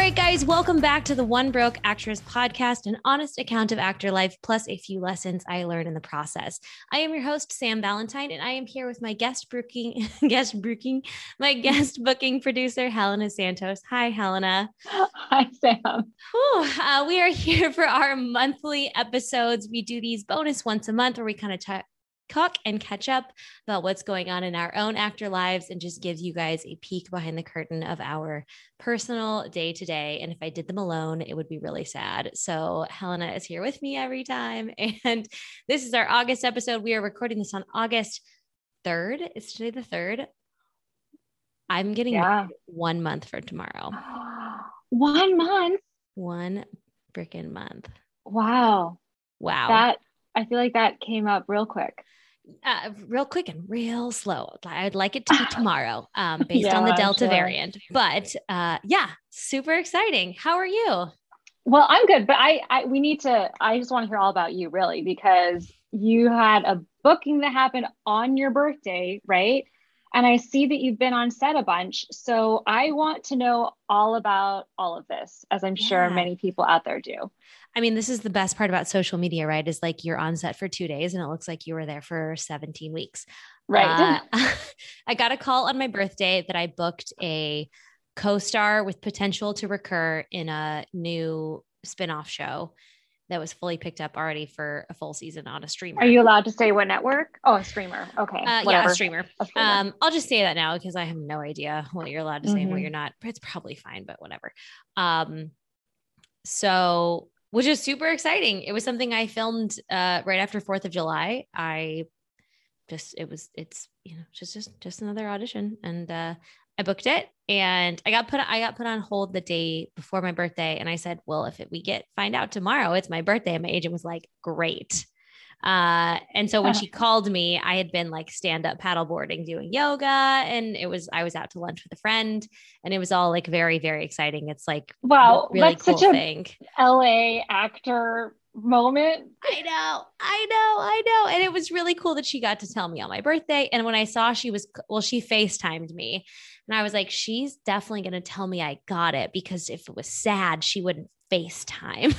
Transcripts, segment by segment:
All right, guys, welcome back to the One Broke Actress Podcast, an honest account of actor life, plus a few lessons I learned in the process. I am your host, Sam Valentine, and I am here with my guest booking producer, Helena Santos. Hi, Helena. Hi, Sam. We are here for our monthly episodes. We do these bonus once a month where we kind of talk and catch up about what's going on in our own actor lives and just give you guys a peek behind the curtain of our personal day to day. And if I did them alone, it would be really sad. So Helena is here with me every time. And this is our August episode. We are recording this on August 3rd. It's today the 3rd. I'm getting married 1 month from tomorrow. 1 month? One freaking month. Wow. I feel like that came up real quick. And real slow. I'd like it to be tomorrow, based on the Delta variant, but super exciting. How are you? Well, I'm good, but I just want to hear all about you really, because you had a booking that happened on your birthday, right? And I see that you've been on set a bunch. So I want to know all about all of this, as I'm sure many people out there do. I mean, this is the best part about social media, right? Is like you're on set for 2 days and it looks like you were there for 17 weeks. Right. I got a call on my birthday that I booked a co-star with potential to recur in a new spinoff show that was fully picked up already for a full season on a streamer. Are you allowed to say what network? Oh, a streamer. Okay. A streamer. I'll just say that now because I have no idea what you're allowed to say and what you're not. It's probably fine, but whatever. Which is super exciting. It was something I filmed right after 4th of July. It's just another audition, and I booked it, and I got put on hold the day before my birthday. And I said, well, if find out tomorrow, it's my birthday. And my agent was like, great. And so when she called me, I had been like stand up paddleboarding, doing yoga. And I was out to lunch with a friend, and it was all like very, very exciting. It's like, wow, really that's cool such a thing. LA actor moment. I know. And it was really cool that she got to tell me on my birthday. And when I saw she FaceTimed me, and I was like, she's definitely going to tell me I got it, because if it was sad, she wouldn't FaceTime.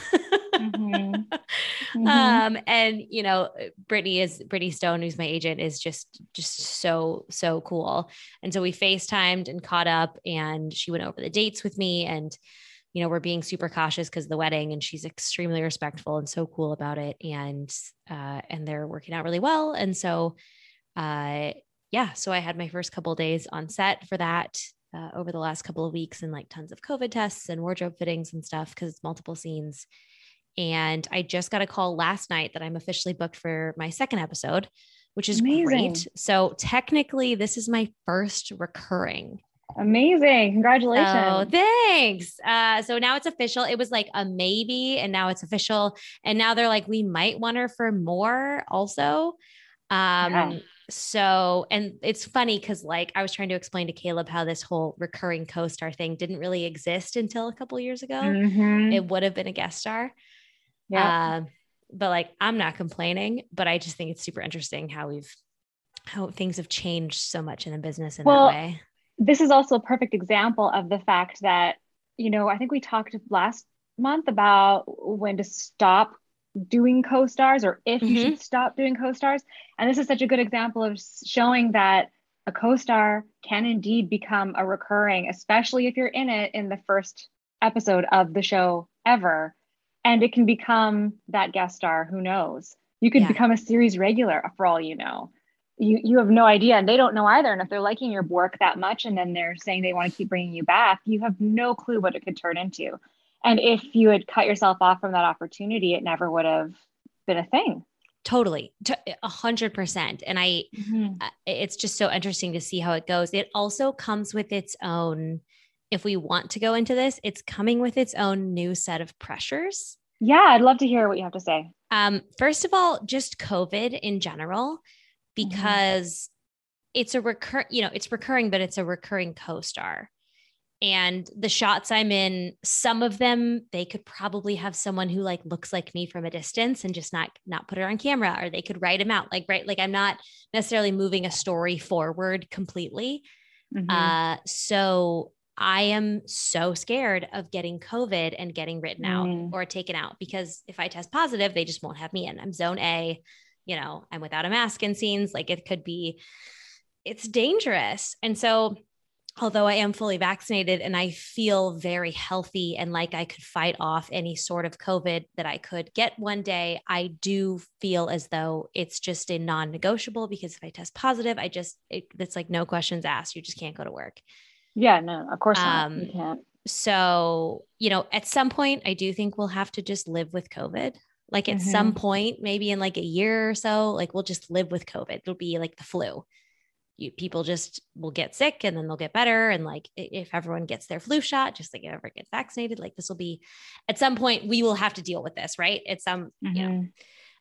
And you know, Brittany Stone, who's my agent, is just so cool. And so we FaceTimed and caught up, and she went over the dates with me, and, you know, we're being super cautious because of the wedding, and she's extremely respectful and so cool about it. And they're working out really well. And so, so I had my first couple of days on set for that, over the last couple of weeks, and like tons of COVID tests and wardrobe fittings and stuff, 'cause it's multiple scenes. And I just got a call last night that I'm officially booked for my second episode, which is great. So technically this is my first recurring. Amazing. Congratulations. Oh, thanks. So now it's official. It was like a maybe, and now it's official. And now they're like, we might want her for more also. So, and it's funny, 'cause like I was trying to explain to Caleb how this whole recurring co-star thing didn't really exist until a couple years ago. It would have been a guest star. But like, I'm not complaining, but I just think it's super interesting how things have changed so much in the business that way. This is also a perfect example of the fact that, you know, I think we talked last month about when to stop doing co-stars, or if you should stop doing co-stars. And this is such a good example of showing that a co-star can indeed become a recurring, especially if you're in it in the first episode of the show ever. And it can become that guest star. Who knows? You could become a series regular for all you know. You have no idea, and they don't know either. And if they're liking your work that much, and then they're saying they want to keep bringing you back, you have no clue what it could turn into. And if you had cut yourself off from that opportunity, it never would have been a thing. Totally. 100%. And it's just so interesting to see how it goes. It also comes with its own, if we want to go into this, it's coming with its own new set of pressures. Yeah. I'd love to hear what you have to say. First of all, just COVID in general, because it's it's recurring, but it's a recurring co-star, and the shots I'm in, some of them, they could probably have someone who like looks like me from a distance and just not put it on camera, or they could write them out. Like I'm not necessarily moving a story forward completely. So I am so scared of getting COVID and getting written out or taken out, because if I test positive, they just won't have me in. I'm zone A, you know, I'm without a mask in scenes. Like it could be, it's dangerous. And so although I am fully vaccinated and I feel very healthy and like I could fight off any sort of COVID that I could get one day, I do feel as though it's just a non-negotiable, because if I test positive, I just, it's like no questions asked. You just can't go to work. Yeah, no, of course not. You can't. So, you know, at some point I do think we'll have to just live with COVID. Like at some point, maybe in like a year or so, like we'll just live with COVID. It'll be like the flu. People just will get sick and then they'll get better. And like, if everyone gets their flu shot, just like if everyone gets vaccinated, like this will be, at some point we will have to deal with this, right? At some, you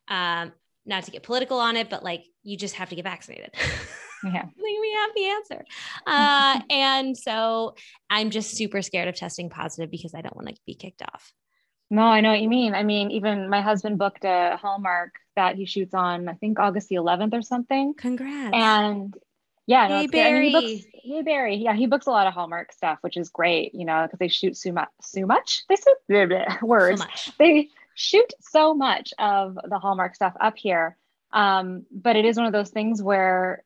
know, not to get political on it, but like, you just have to get vaccinated. Yeah. We have the answer. And so I'm just super scared of testing positive because I don't want to be kicked off. No, I know what you mean. I mean, even my husband booked a Hallmark that he shoots on, I think August the 11th or something. Congrats. And yeah, no, Barry. I mean, Barry. Yeah, he books a lot of Hallmark stuff, which is great, you know, because they shoot so much. They shoot words. So much. They shoot so much of the Hallmark stuff up here. But it is one of those things where,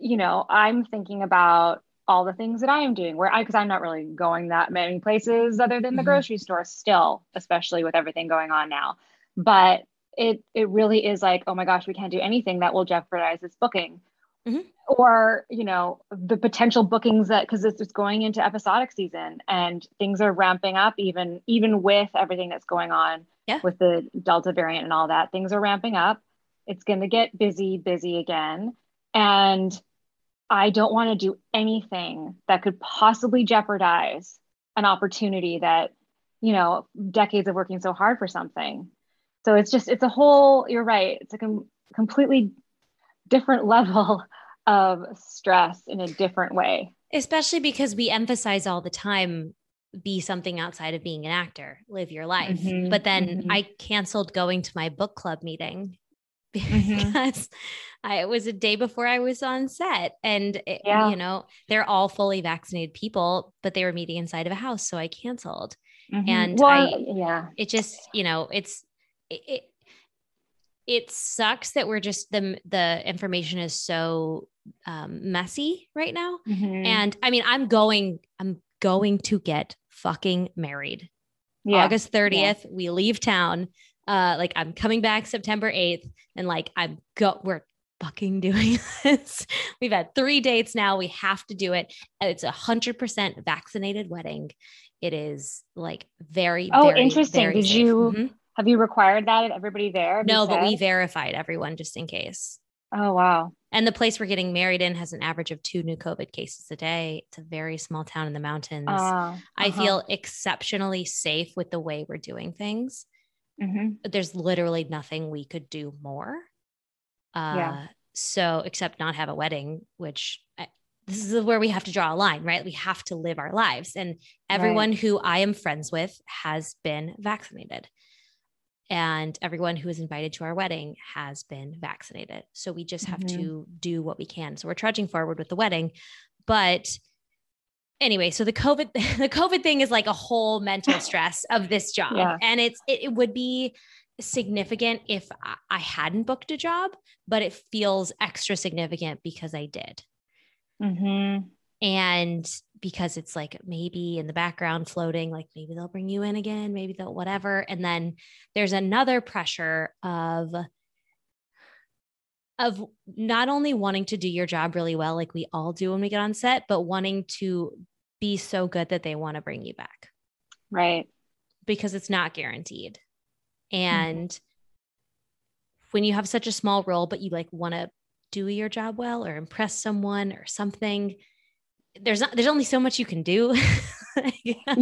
you know, I'm thinking about all the things that I am doing, where because I'm not really going that many places other than the grocery store still, especially with everything going on now. But it really is like, oh my gosh, we can't do anything that will jeopardize this booking. Or, you know, the potential bookings that, because it's going into episodic season and things are ramping up even with everything that's going on with the Delta variant and all that, things are ramping up. It's going to get busy again. And I don't want to do anything that could possibly jeopardize an opportunity that, you know, decades of working so hard for something. So it's just, it's a whole, you're right. It's a completely different level of stress in a different way. Especially because we emphasize all the time, be something outside of being an actor, live your life. But then I canceled going to my book club meeting because it was a day before I was on set. And, you know, they're all fully vaccinated people, but they were meeting inside of a house. So I canceled. And it just, you know, it sucks that we're just the information is so messy right now. And I mean, I'm going to get fucking married. Yeah. August 30th, we leave town. Like I'm coming back September 8th and like we're fucking doing this. We've had 3 dates now. We have to do it. And it's 100% vaccinated wedding. It is like very, very interesting. Very Did safe. You? Have you required that of everybody there? No, but we verified everyone just in case. Oh, wow. And the place we're getting married in has an average of 2 new COVID cases a day. It's a very small town in the mountains. I feel exceptionally safe with the way we're doing things. There's literally nothing we could do more. So except not have a wedding, which this is where we have to draw a line, right? We have to live our lives. And everyone who I am friends with has been vaccinated. And everyone who is invited to our wedding has been vaccinated. So we just have to do what we can. So we're trudging forward with the wedding, but anyway, so the COVID thing is like a whole mental stress of this job. And it would be significant if I hadn't booked a job, but it feels extra significant because I did. And because it's like maybe in the background floating, like maybe they'll bring you in again, maybe they'll whatever. And then there's another pressure of not only wanting to do your job really well, like we all do when we get on set, but wanting to be so good that they want to bring you back. Right. Because it's not guaranteed. And when you have such a small role, but you like want to do your job well or impress someone or something, there's only so much you can do.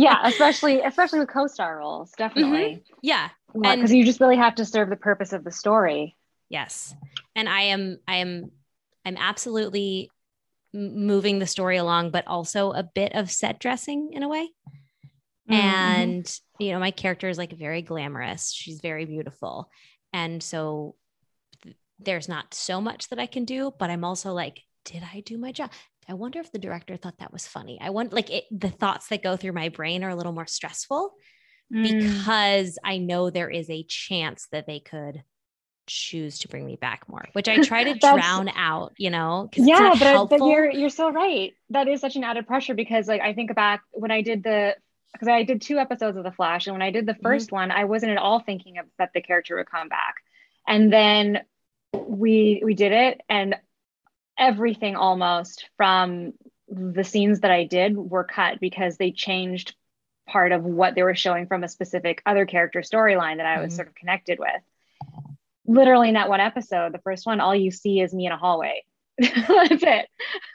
Especially with co-star roles. Definitely. Yeah. Because you just really have to serve the purpose of the story. Yes. And I'm absolutely moving the story along, but also a bit of set dressing in a way. And, you know, my character is like very glamorous. She's very beautiful. And so there's not so much that I can do, but I'm also like, did I do my job? I wonder if the director thought that was funny. I want like it, the thoughts that go through my brain are a little more stressful because I know there is a chance that they could choose to bring me back more, which I try to drown out, you know, because yeah, it's not helpful. But you're so right. That is such an added pressure because like, I think back when I did because I did 2 episodes of The Flash. And when I did the first one, I wasn't at all thinking of that the character would come back. And then we did it, and everything almost from the scenes that I did were cut because they changed part of what they were showing from a specific other character storyline that I was sort of connected with. Literally in that one episode, the first one, all you see is me in a hallway. That's it.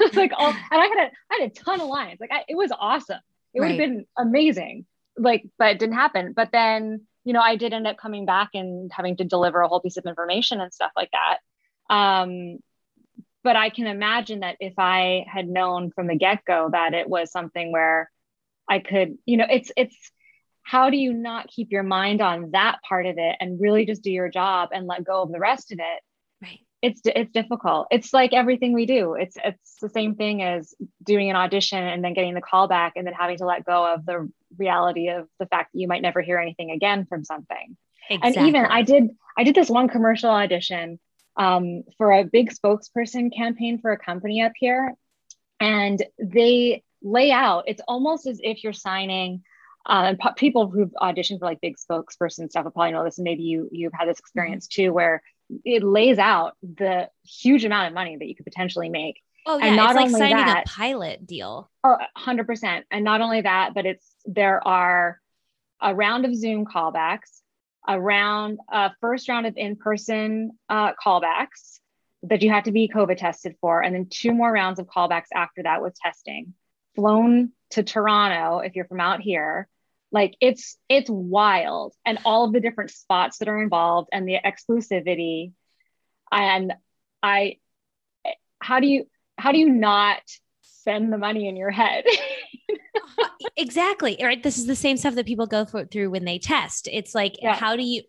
It's like all, and I had a ton of lines. Like it was awesome. It would have been amazing. Like, but it didn't happen. But then, you know, I did end up coming back and having to deliver a whole piece of information and stuff like that. But I can imagine that if I had known from the get-go that it was something where I could, you know, it's how do you not keep your mind on that part of it and really just do your job and let go of the rest of it? Right. It's difficult. It's like everything we do. It's the same thing as doing an audition and then getting the call back and then having to let go of the reality of the fact that you might never hear anything again from something. Exactly. And even I did this one commercial audition for a big spokesperson campaign for a company up here. And they lay out, it's almost as if you're signing, and people who've auditioned for like big spokesperson stuff will probably know this. And maybe you've had this experience too, where it lays out the huge amount of money that you could potentially make. Oh yeah. And not it's like only signing that, a pilot deal. Oh, 100%. And not only that, but there are a round of Zoom callbacks, first round of in-person callbacks that you had to be COVID tested for, and then 2 more rounds of callbacks after that with testing, flown to Toronto if you're from out here. Like it's wild, and all of the different spots that are involved and the exclusivity. And how do you not spend the money in your head? Exactly. Right. This is the same stuff that people go through when they test. It's like, how do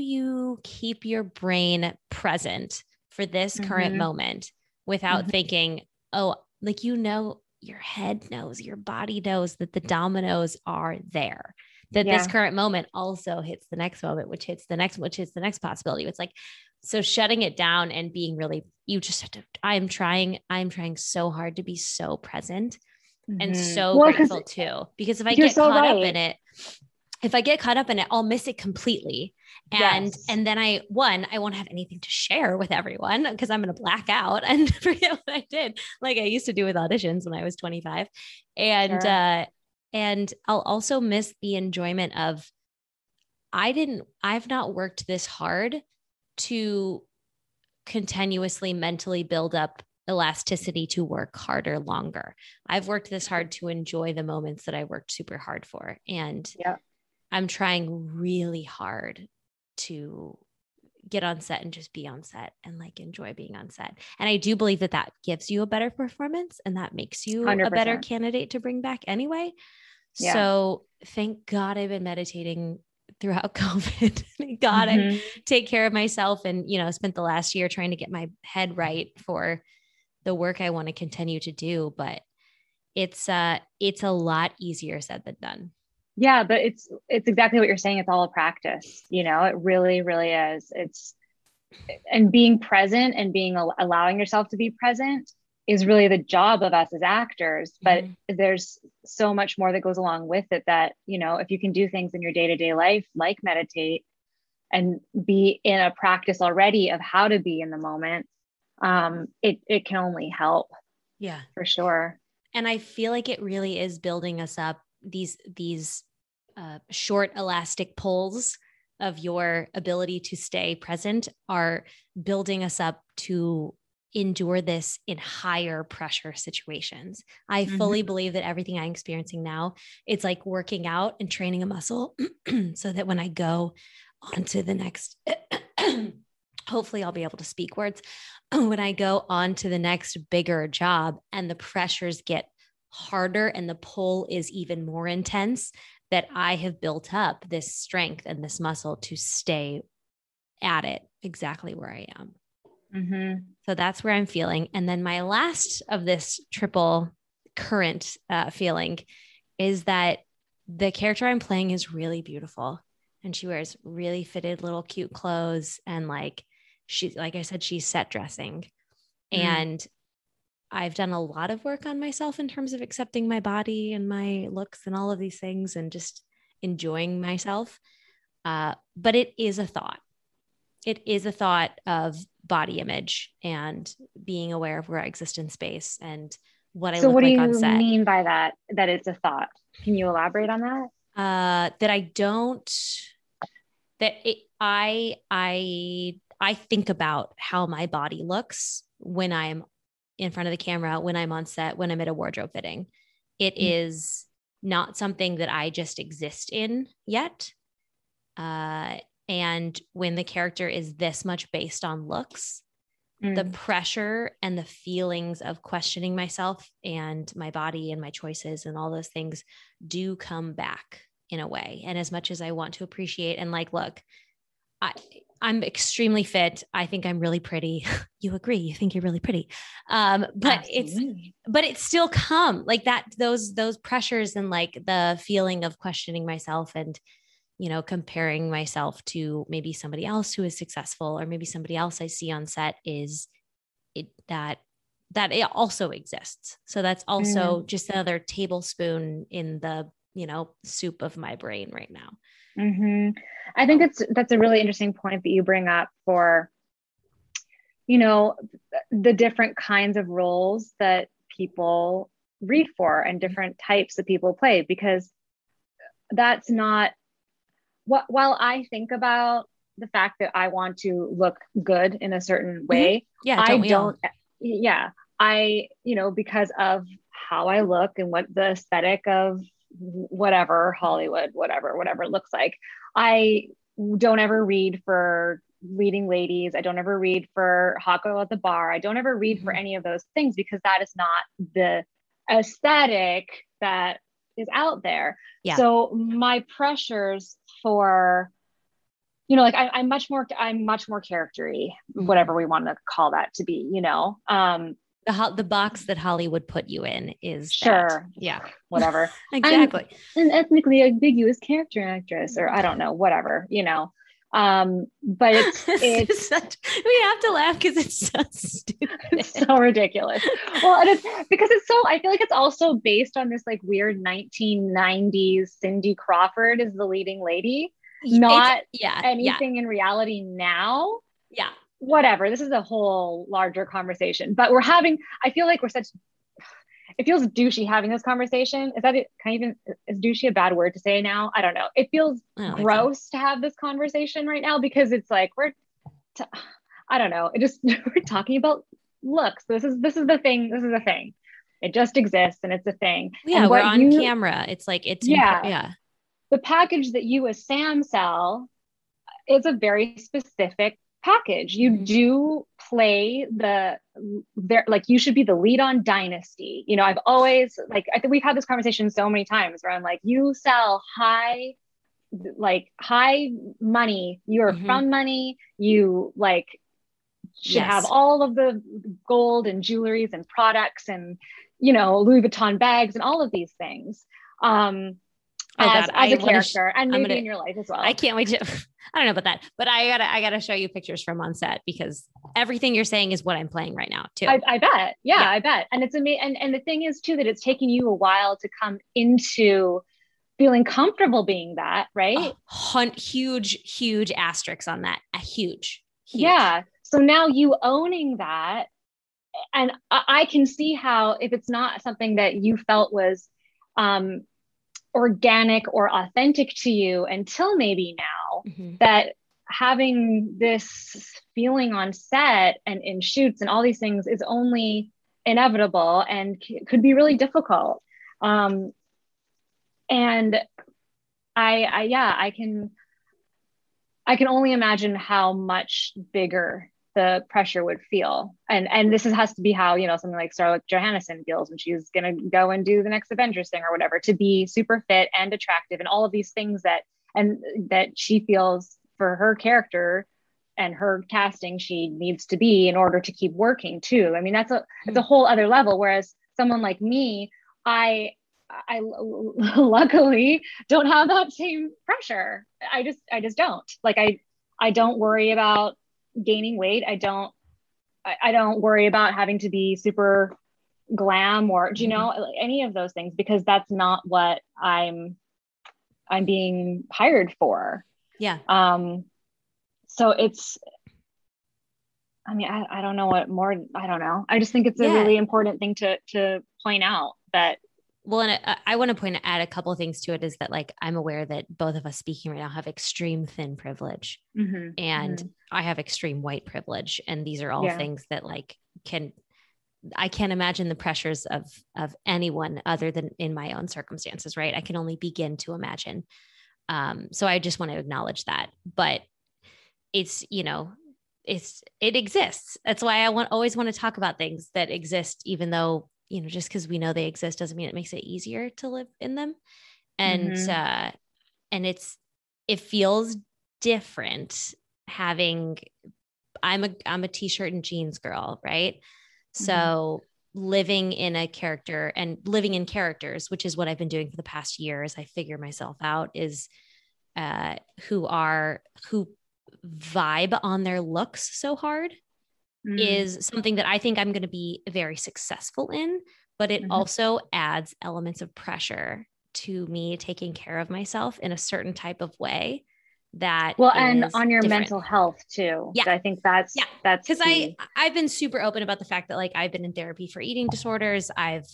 you keep your brain present for this current moment without thinking, oh, like, you know, your head knows, your body knows that the dominoes are there, that this current moment also hits the next moment, which hits the next, which hits the next possibility. It's like, so shutting it down and being really, you just have to, I'm trying so hard to be so present and so grateful too, because if I get caught up in it, I'll miss it completely. And, and then I won't have anything to share with everyone because I'm going to black out and forget what I did. Like I used to do with auditions when I was 25, and, and I'll also miss the enjoyment of, I've not worked this hard to continuously mentally build up elasticity to work harder, longer. I've worked this hard to enjoy the moments that I worked super hard for. And I'm trying really hard to get on set and just be on set and like enjoy being on set. And I do believe that that gives you a better performance and that makes you 100%. A better candidate to bring back anyway. Yeah. So thank God I've been meditating throughout COVID. Thank God I take care of myself, and, you know, spent the last year trying to get my head right for the work I want to continue to do, but it's a lot easier said than done. Yeah, but it's exactly what you're saying. It's all a practice, you know, it really, really is. And being present and allowing yourself to be present is really the job of us as actors, but there's so much more that goes along with it that, you know, if you can do things in your day-to-day life, like meditate and be in a practice already of how to be in the moment, it can only help. Yeah, for sure. And I feel like it really is building us up, these short elastic pulls of your ability to stay present are building us up to endure this in higher pressure situations. I fully believe that everything I'm experiencing now, it's like working out and training a muscle so that when I go on to the next, hopefully I'll be able to speak words when I go on to the next bigger job and the pressures get harder and the pull is even more intense, that I have built up this strength and this muscle to stay at it exactly where I am. Mm-hmm. So that's where I'm feeling. And then my last of this triple current feeling is that the character I'm playing is really beautiful and she wears really fitted little cute clothes. And like, she, like I said, she's set dressing. Mm-hmm. And I've done a lot of work on myself in terms of accepting my body and my looks and all of these things and just enjoying myself. But it is a thought. It is a thought of body image and being aware of where I exist in space and what I look like on set. So what do you mean by that, that it's a thought? Can you elaborate on that? I think about how my body looks when I'm in front of the camera, when I'm on set, when I'm at a wardrobe fitting. It is not something that I just exist in yet. And when the character is this much based on looks, the pressure and the feelings of questioning myself and my body and my choices and all those things do come back in a way. And as much as I want to appreciate and like, look, I'm extremely fit. I think I'm really pretty. You agree. You think you're really pretty. But absolutely. It still come like that, those pressures and like the feeling of questioning myself and, you know, comparing myself to maybe somebody else who is successful or maybe somebody else I see on set is it that it also exists. So that's also just another tablespoon in the, you know, soup of my brain right now. Mm-hmm. I think that's a really interesting point that you bring up for, you know, the different kinds of roles that people read for and different types that people play, because that's not, while I think about the fact that I want to look good in a certain way, I, you know, because of how I look and what the aesthetic of whatever Hollywood, whatever looks like, I don't ever read for leading ladies. I don't ever read for hot girl at the bar. I don't ever read for any of those things because that is not the aesthetic that is out there. Yeah. So my pressures for, you know, like I'm much more charactery, whatever we want to call that to be, you know, the box that Hollywood put you in is sure. That, yeah. Whatever. Exactly. I'm an ethnically ambiguous character actress, or I don't know, whatever, you know? But it's such, we have to laugh because it's so stupid. It's so ridiculous. Well, and I feel like it's also based on this like weird 1990s Cindy Crawford is the leading lady, not anything in reality now. Yeah. Whatever. This is a whole larger conversation, but I feel like it feels douchey having this conversation. Is that it? Is douchey a bad word to say now? I don't know. It feels gross to have this conversation right now because it's like, I don't know. We're talking about looks. This is the thing. This is a thing. It just exists and it's a thing. Yeah. And we're on camera. It's like, the package that you as Sam sell is a very specific package. You do play like you should be the lead on Dynasty. You know, I've always like, I think we've had this conversation so many times where I'm like, you sell high money, you're from money, you like should have all of the gold and jewelries and products and, you know, Louis Vuitton bags and all of these things. As a character and maybe in your life as well. I can't wait to, I don't know about that, but I gotta show you pictures from on set because everything you're saying is what I'm playing right now too. I bet. Yeah, I bet. And it's amazing. And the thing is too, that it's taken you a while to come into feeling comfortable being that, right? Oh, huge asterisks on that. Huge. Yeah. So now you owning that, and I can see how, if it's not something that you felt was, organic or authentic to you until maybe now, that having this feeling on set and in shoots and all these things is only inevitable and could be really difficult. I can only imagine how much bigger the pressure would feel. And this has to be how, you know, something like Scarlett Johansson feels when she's going to go and do the next Avengers thing or whatever, to be super fit and attractive and all of these things that she feels for her character and her casting she needs to be in order to keep working too. I mean, that's a whole other level. Whereas someone like me, I luckily don't have that same pressure. I just don't. Like, I don't worry about gaining weight. I don't worry about having to be super glam or, do you know, any of those things, because that's not what I'm being hired for. Yeah. So it's, I mean, I don't know what more, I don't know. I just think it's a really important thing to point out that. Well, and I want to add a couple of things to it, is that, like, I'm aware that both of us speaking right now have extreme thin privilege, and I have extreme white privilege. And these are all things that, like, I can't imagine the pressures of anyone other than in my own circumstances. Right. I can only begin to imagine. So I just want to acknowledge that, but it's, you know, it exists. That's why I always want to talk about things that exist, even though, you know, just because we know they exist doesn't mean it makes it easier to live in them. And, and it feels different having, I'm a t-shirt and jeans girl. Right. So living in a character and living in characters, which is what I've been doing for the past year as I figure myself out, is who vibe on their looks so hard is something that I think I'm going to be very successful in, but it also adds elements of pressure to me taking care of myself in a certain type of way. That well, and on your different mental health too. Yeah. I think that's because I've been super open about the fact that, like, I've been in therapy for eating disorders. I've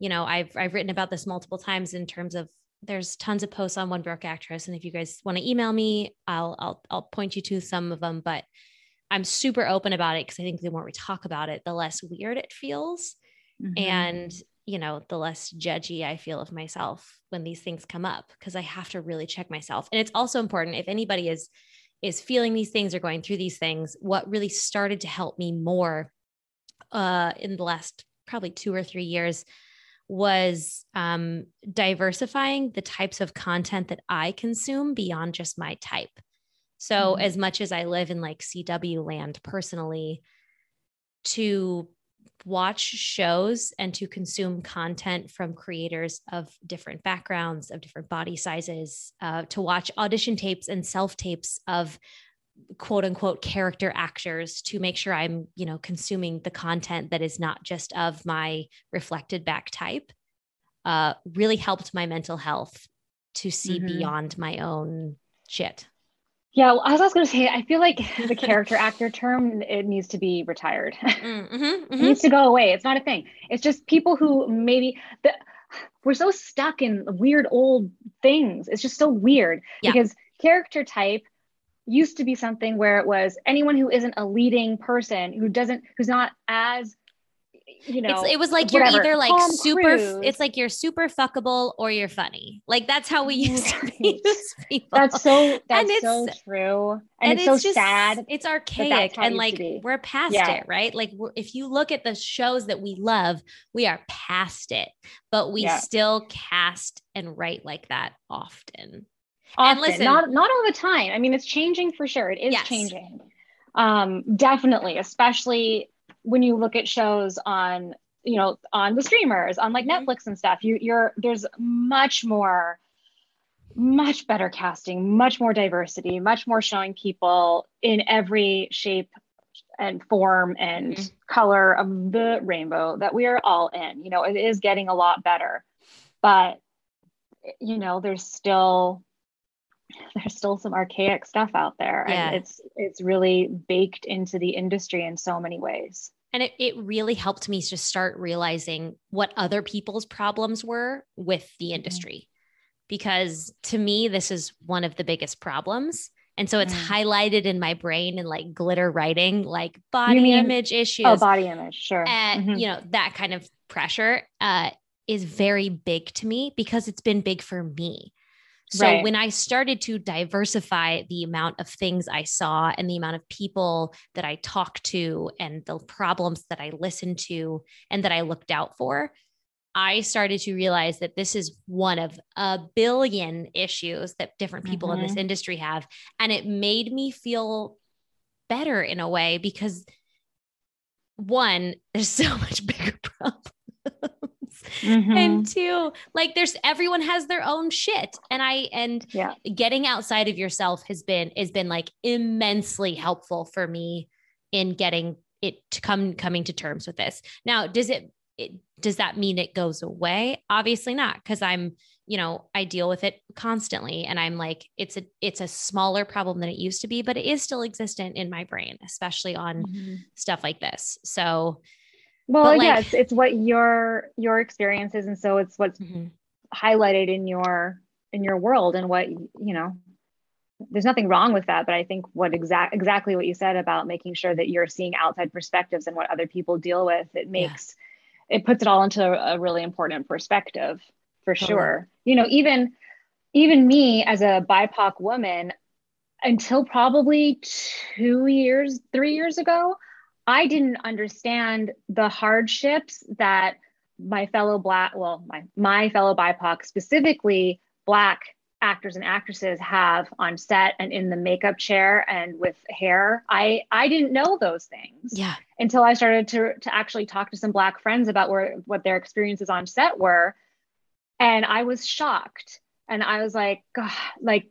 written about this multiple times in terms of, there's tons of posts on One Broke Actress. And if you guys want to email me, I'll point you to some of them, but I'm super open about it, because I think the more we talk about it, the less weird it feels. And, you know, the less judgy I feel of myself when these things come up, because I have to really check myself. And it's also important, if anybody is feeling these things or going through these things, what really started to help me more in the last probably 2 or 3 years was diversifying the types of content that I consume beyond just my type. So as much as I live in, like, CW land personally, to watch shows and to consume content from creators of different backgrounds, of different body sizes, to watch audition tapes and self tapes of quote unquote character actors, to make sure I'm, you know, consuming the content that is not just of my reflected back type, really helped my mental health to see beyond my own shit. Yeah, well, I was going to say, I feel like the character actor term, it needs to be retired. It needs to go away. It's not a thing. It's just people who maybe we're so stuck in weird old things. It's just so weird because character type used to be something where it was anyone who isn't a leading person, who's not as, you know, it was like, whatever. You're either like Tom super, Cruise. It's like you're super fuckable or you're funny. Like, that's how we used to be. People. That's so true. And it's so just, sad. It's archaic. And, like, we're past it, right? Like, if you look at the shows that we love, we are past it, but we still cast and write like that often. And listen, not all the time. I mean, it's changing for sure. It is changing. Definitely, especially when you look at shows on, you know, on the streamers, on, like, Netflix and stuff, there's much better casting, much more diversity, much more showing people in every shape and form and color of the rainbow that we are all in. You know, it is getting a lot better, but, you know, there's still some archaic stuff out there, and it's really baked into the industry in so many ways. And it really helped me just start realizing what other people's problems were with the industry, because to me, this is one of the biggest problems. And so it's highlighted in my brain and, like, glitter writing, like body image issues. Oh, body image. Sure. And you know, that kind of pressure is very big to me, because it's been big for me. So when I started to diversify the amount of things I saw and the amount of people that I talked to and the problems that I listened to and that I looked out for, I started to realize that this is one of a billion issues that different people in this industry have. And it made me feel better in a way, because one, there's so much bigger problems. Mm-hmm. And two, like there's, everyone has their own shit. And getting outside of yourself has been like immensely helpful for me in getting it to coming to terms with this. Now, does that mean it goes away? Obviously not. 'Cause I'm, I deal with it constantly, and I'm like, it's a smaller problem than it used to be, but it is still existent in my brain, especially on mm-hmm. stuff like this. So it's what your experience is. And so it's what's mm-hmm. highlighted in your world, and what, there's nothing wrong with that. But I think what exactly what you said about making sure that you're seeing outside perspectives and what other people deal with, it puts it all into a really important perspective for totally. Sure. Even me as a BIPOC woman, until probably 3 years ago, I didn't understand the hardships that my fellow BIPOC, specifically Black actors and actresses, have on set and in the makeup chair and with hair. I didn't know those things until I started to actually talk to some Black friends about what their experiences on set were. And I was shocked. And I was like, God, like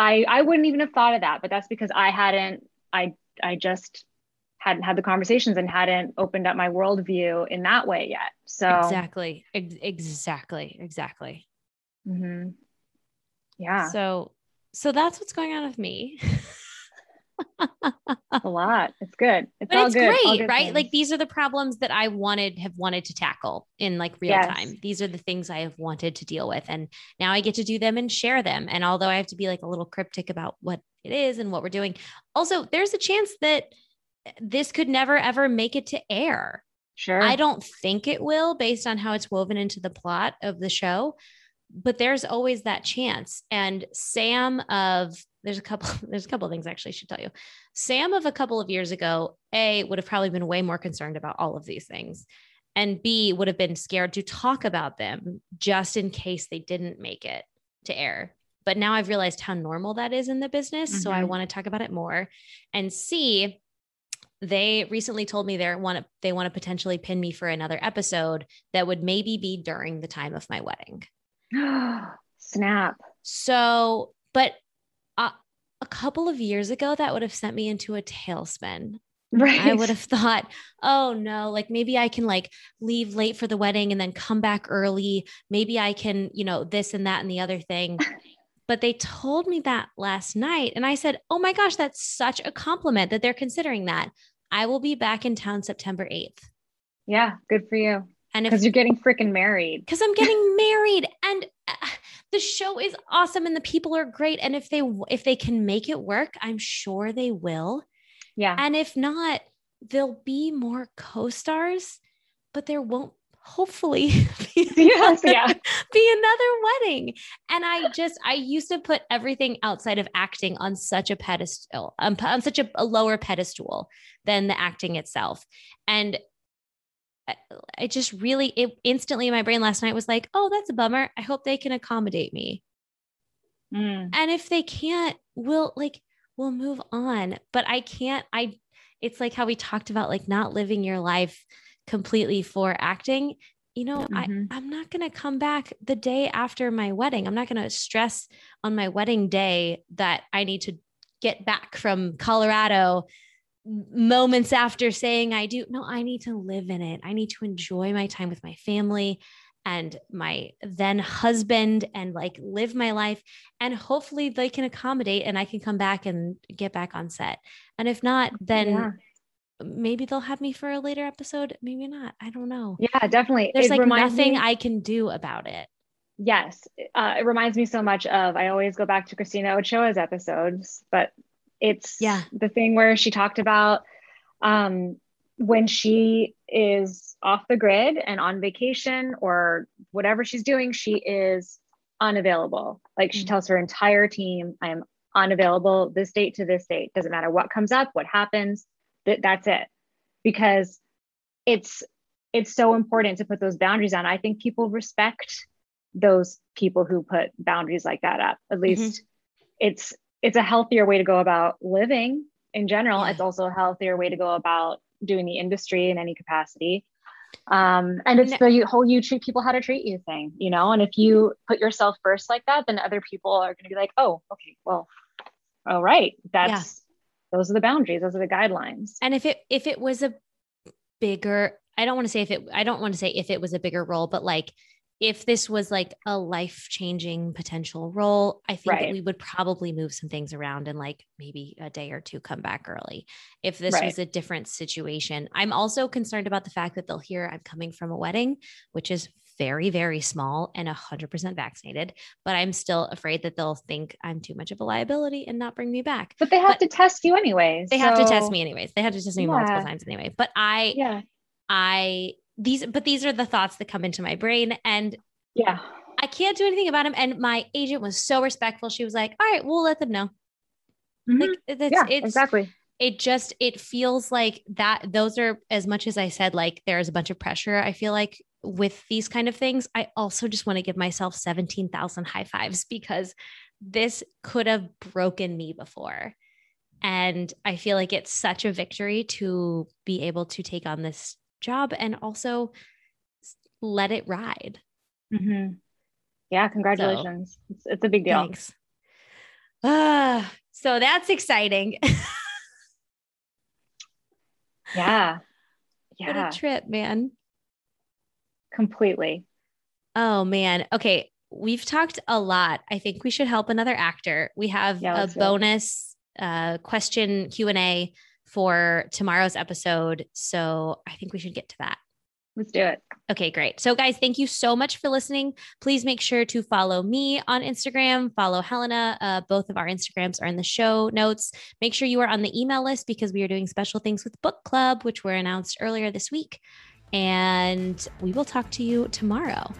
I wouldn't even have thought of that, but that's because I just hadn't had the conversations and hadn't opened up my worldview in that way yet. So exactly. Mm-hmm. Yeah. So that's what's going on with me. A lot. It's good. It's great, right? Things. Like these are the problems that I have wanted to tackle in like real time. These are the things I have wanted to deal with. And now I get to do them and share them. And although I have to be like a little cryptic about what it is and what we're doing, also there's a chance that this could never, ever make it to air. Sure. I don't think it will, based on how it's woven into the plot of the show, but there's always that chance. And there's a couple of things I actually should tell you. Sam of a couple of years ago, A, would have probably been way more concerned about all of these things, and B, would have been scared to talk about them just in case they didn't make it to air. But now I've realized how normal that is in the business. Mm-hmm. So I want to talk about it more. And C, they recently told me they want to potentially pin me for another episode that would maybe be during the time of my wedding. Snap. So, but a couple of years ago, that would have sent me into a tailspin. Right. I would have thought, oh no, like maybe I can like leave late for the wedding and then come back early. Maybe I can, this and that and the other thing. But they told me that last night, and I said, oh my gosh, that's such a compliment that they're considering that. I will be back in town September 8th. Yeah. Good for you. And because you're getting freaking married. Because I'm getting married, and the show is awesome and the people are great. And if they can make it work, I'm sure they will. Yeah. And if not, there'll be more co-stars, but there won't hopefully be another wedding. And I used to put everything outside of acting on such a pedestal, on such a lower pedestal than the acting itself. And I just really, it instantly in my brain last night was like, oh, that's a bummer. I hope they can accommodate me. Mm. And if they can't, we'll move on. But it's like how we talked about like not living your life completely for acting. Mm-hmm. I'm not going to come back the day after my wedding. I'm not going to stress on my wedding day that I need to get back from Colorado moments after saying I do. No, I need to live in it. I need to enjoy my time with my family and my then husband and like live my life, and hopefully they can accommodate and I can come back and get back on set. And if not, then maybe they'll have me for a later episode. Maybe not. I don't know. Yeah, definitely. There's like nothing I can do about it. Yes. It reminds me so much of, I always go back to Christina Ochoa's episodes, but it's the thing where she talked about when she is off the grid and on vacation or whatever she's doing, she is unavailable. Like mm-hmm. she tells her entire team, I am unavailable this date to this date. Doesn't matter what comes up, what happens, that's it. Because it's so important to put those boundaries on. I think people respect those people who put boundaries like that up. At least mm-hmm. It's a healthier way to go about living. in general, it's also a healthier way to go about doing the industry in any capacity. And it's the whole you treat people how to treat you thing, you know, and if you put yourself first like that, then other people are going to be like, oh, okay, well, all right. That's, those are the boundaries. Those are the guidelines. And if it was a bigger, I don't want to say if it was a bigger role, but like, if this was like a life-changing potential role, I think that we would probably move some things around and like maybe a day or two come back early. If this was a different situation, I'm also concerned about the fact that they'll hear I'm coming from a wedding, which is very, very small and 100% vaccinated, but I'm still afraid that they'll think I'm too much of a liability and not bring me back. But they have to test you anyways. They have to test me anyways. They have to test me multiple times anyway. But these are the thoughts that come into my brain, and I can't do anything about them. And my agent was so respectful. She was like, all right, we'll let them know. Mm-hmm. Like that's, exactly. It feels like that. Those are, as much as I said, like there's a bunch of pressure. I feel like with these kind of things, I also just want to give myself 17,000 high fives because this could have broken me before. And I feel like it's such a victory to be able to take on this job and also let it ride. Mm-hmm. Yeah. Congratulations. So, it's a big deal. Thanks. So that's exciting. Yeah. Yeah. What a trip, man. Completely. Oh man. Okay. We've talked a lot. I think we should help another actor. We have a bonus question Q&A for tomorrow's episode. So I think we should get to that. Let's do it. Okay, great. So guys, thank you so much for listening. Please make sure to follow me on Instagram, follow Helena. Both of our Instagrams are in the show notes. Make sure you are on the email list because we are doing special things with book club, which were announced earlier this week. And we will talk to you tomorrow.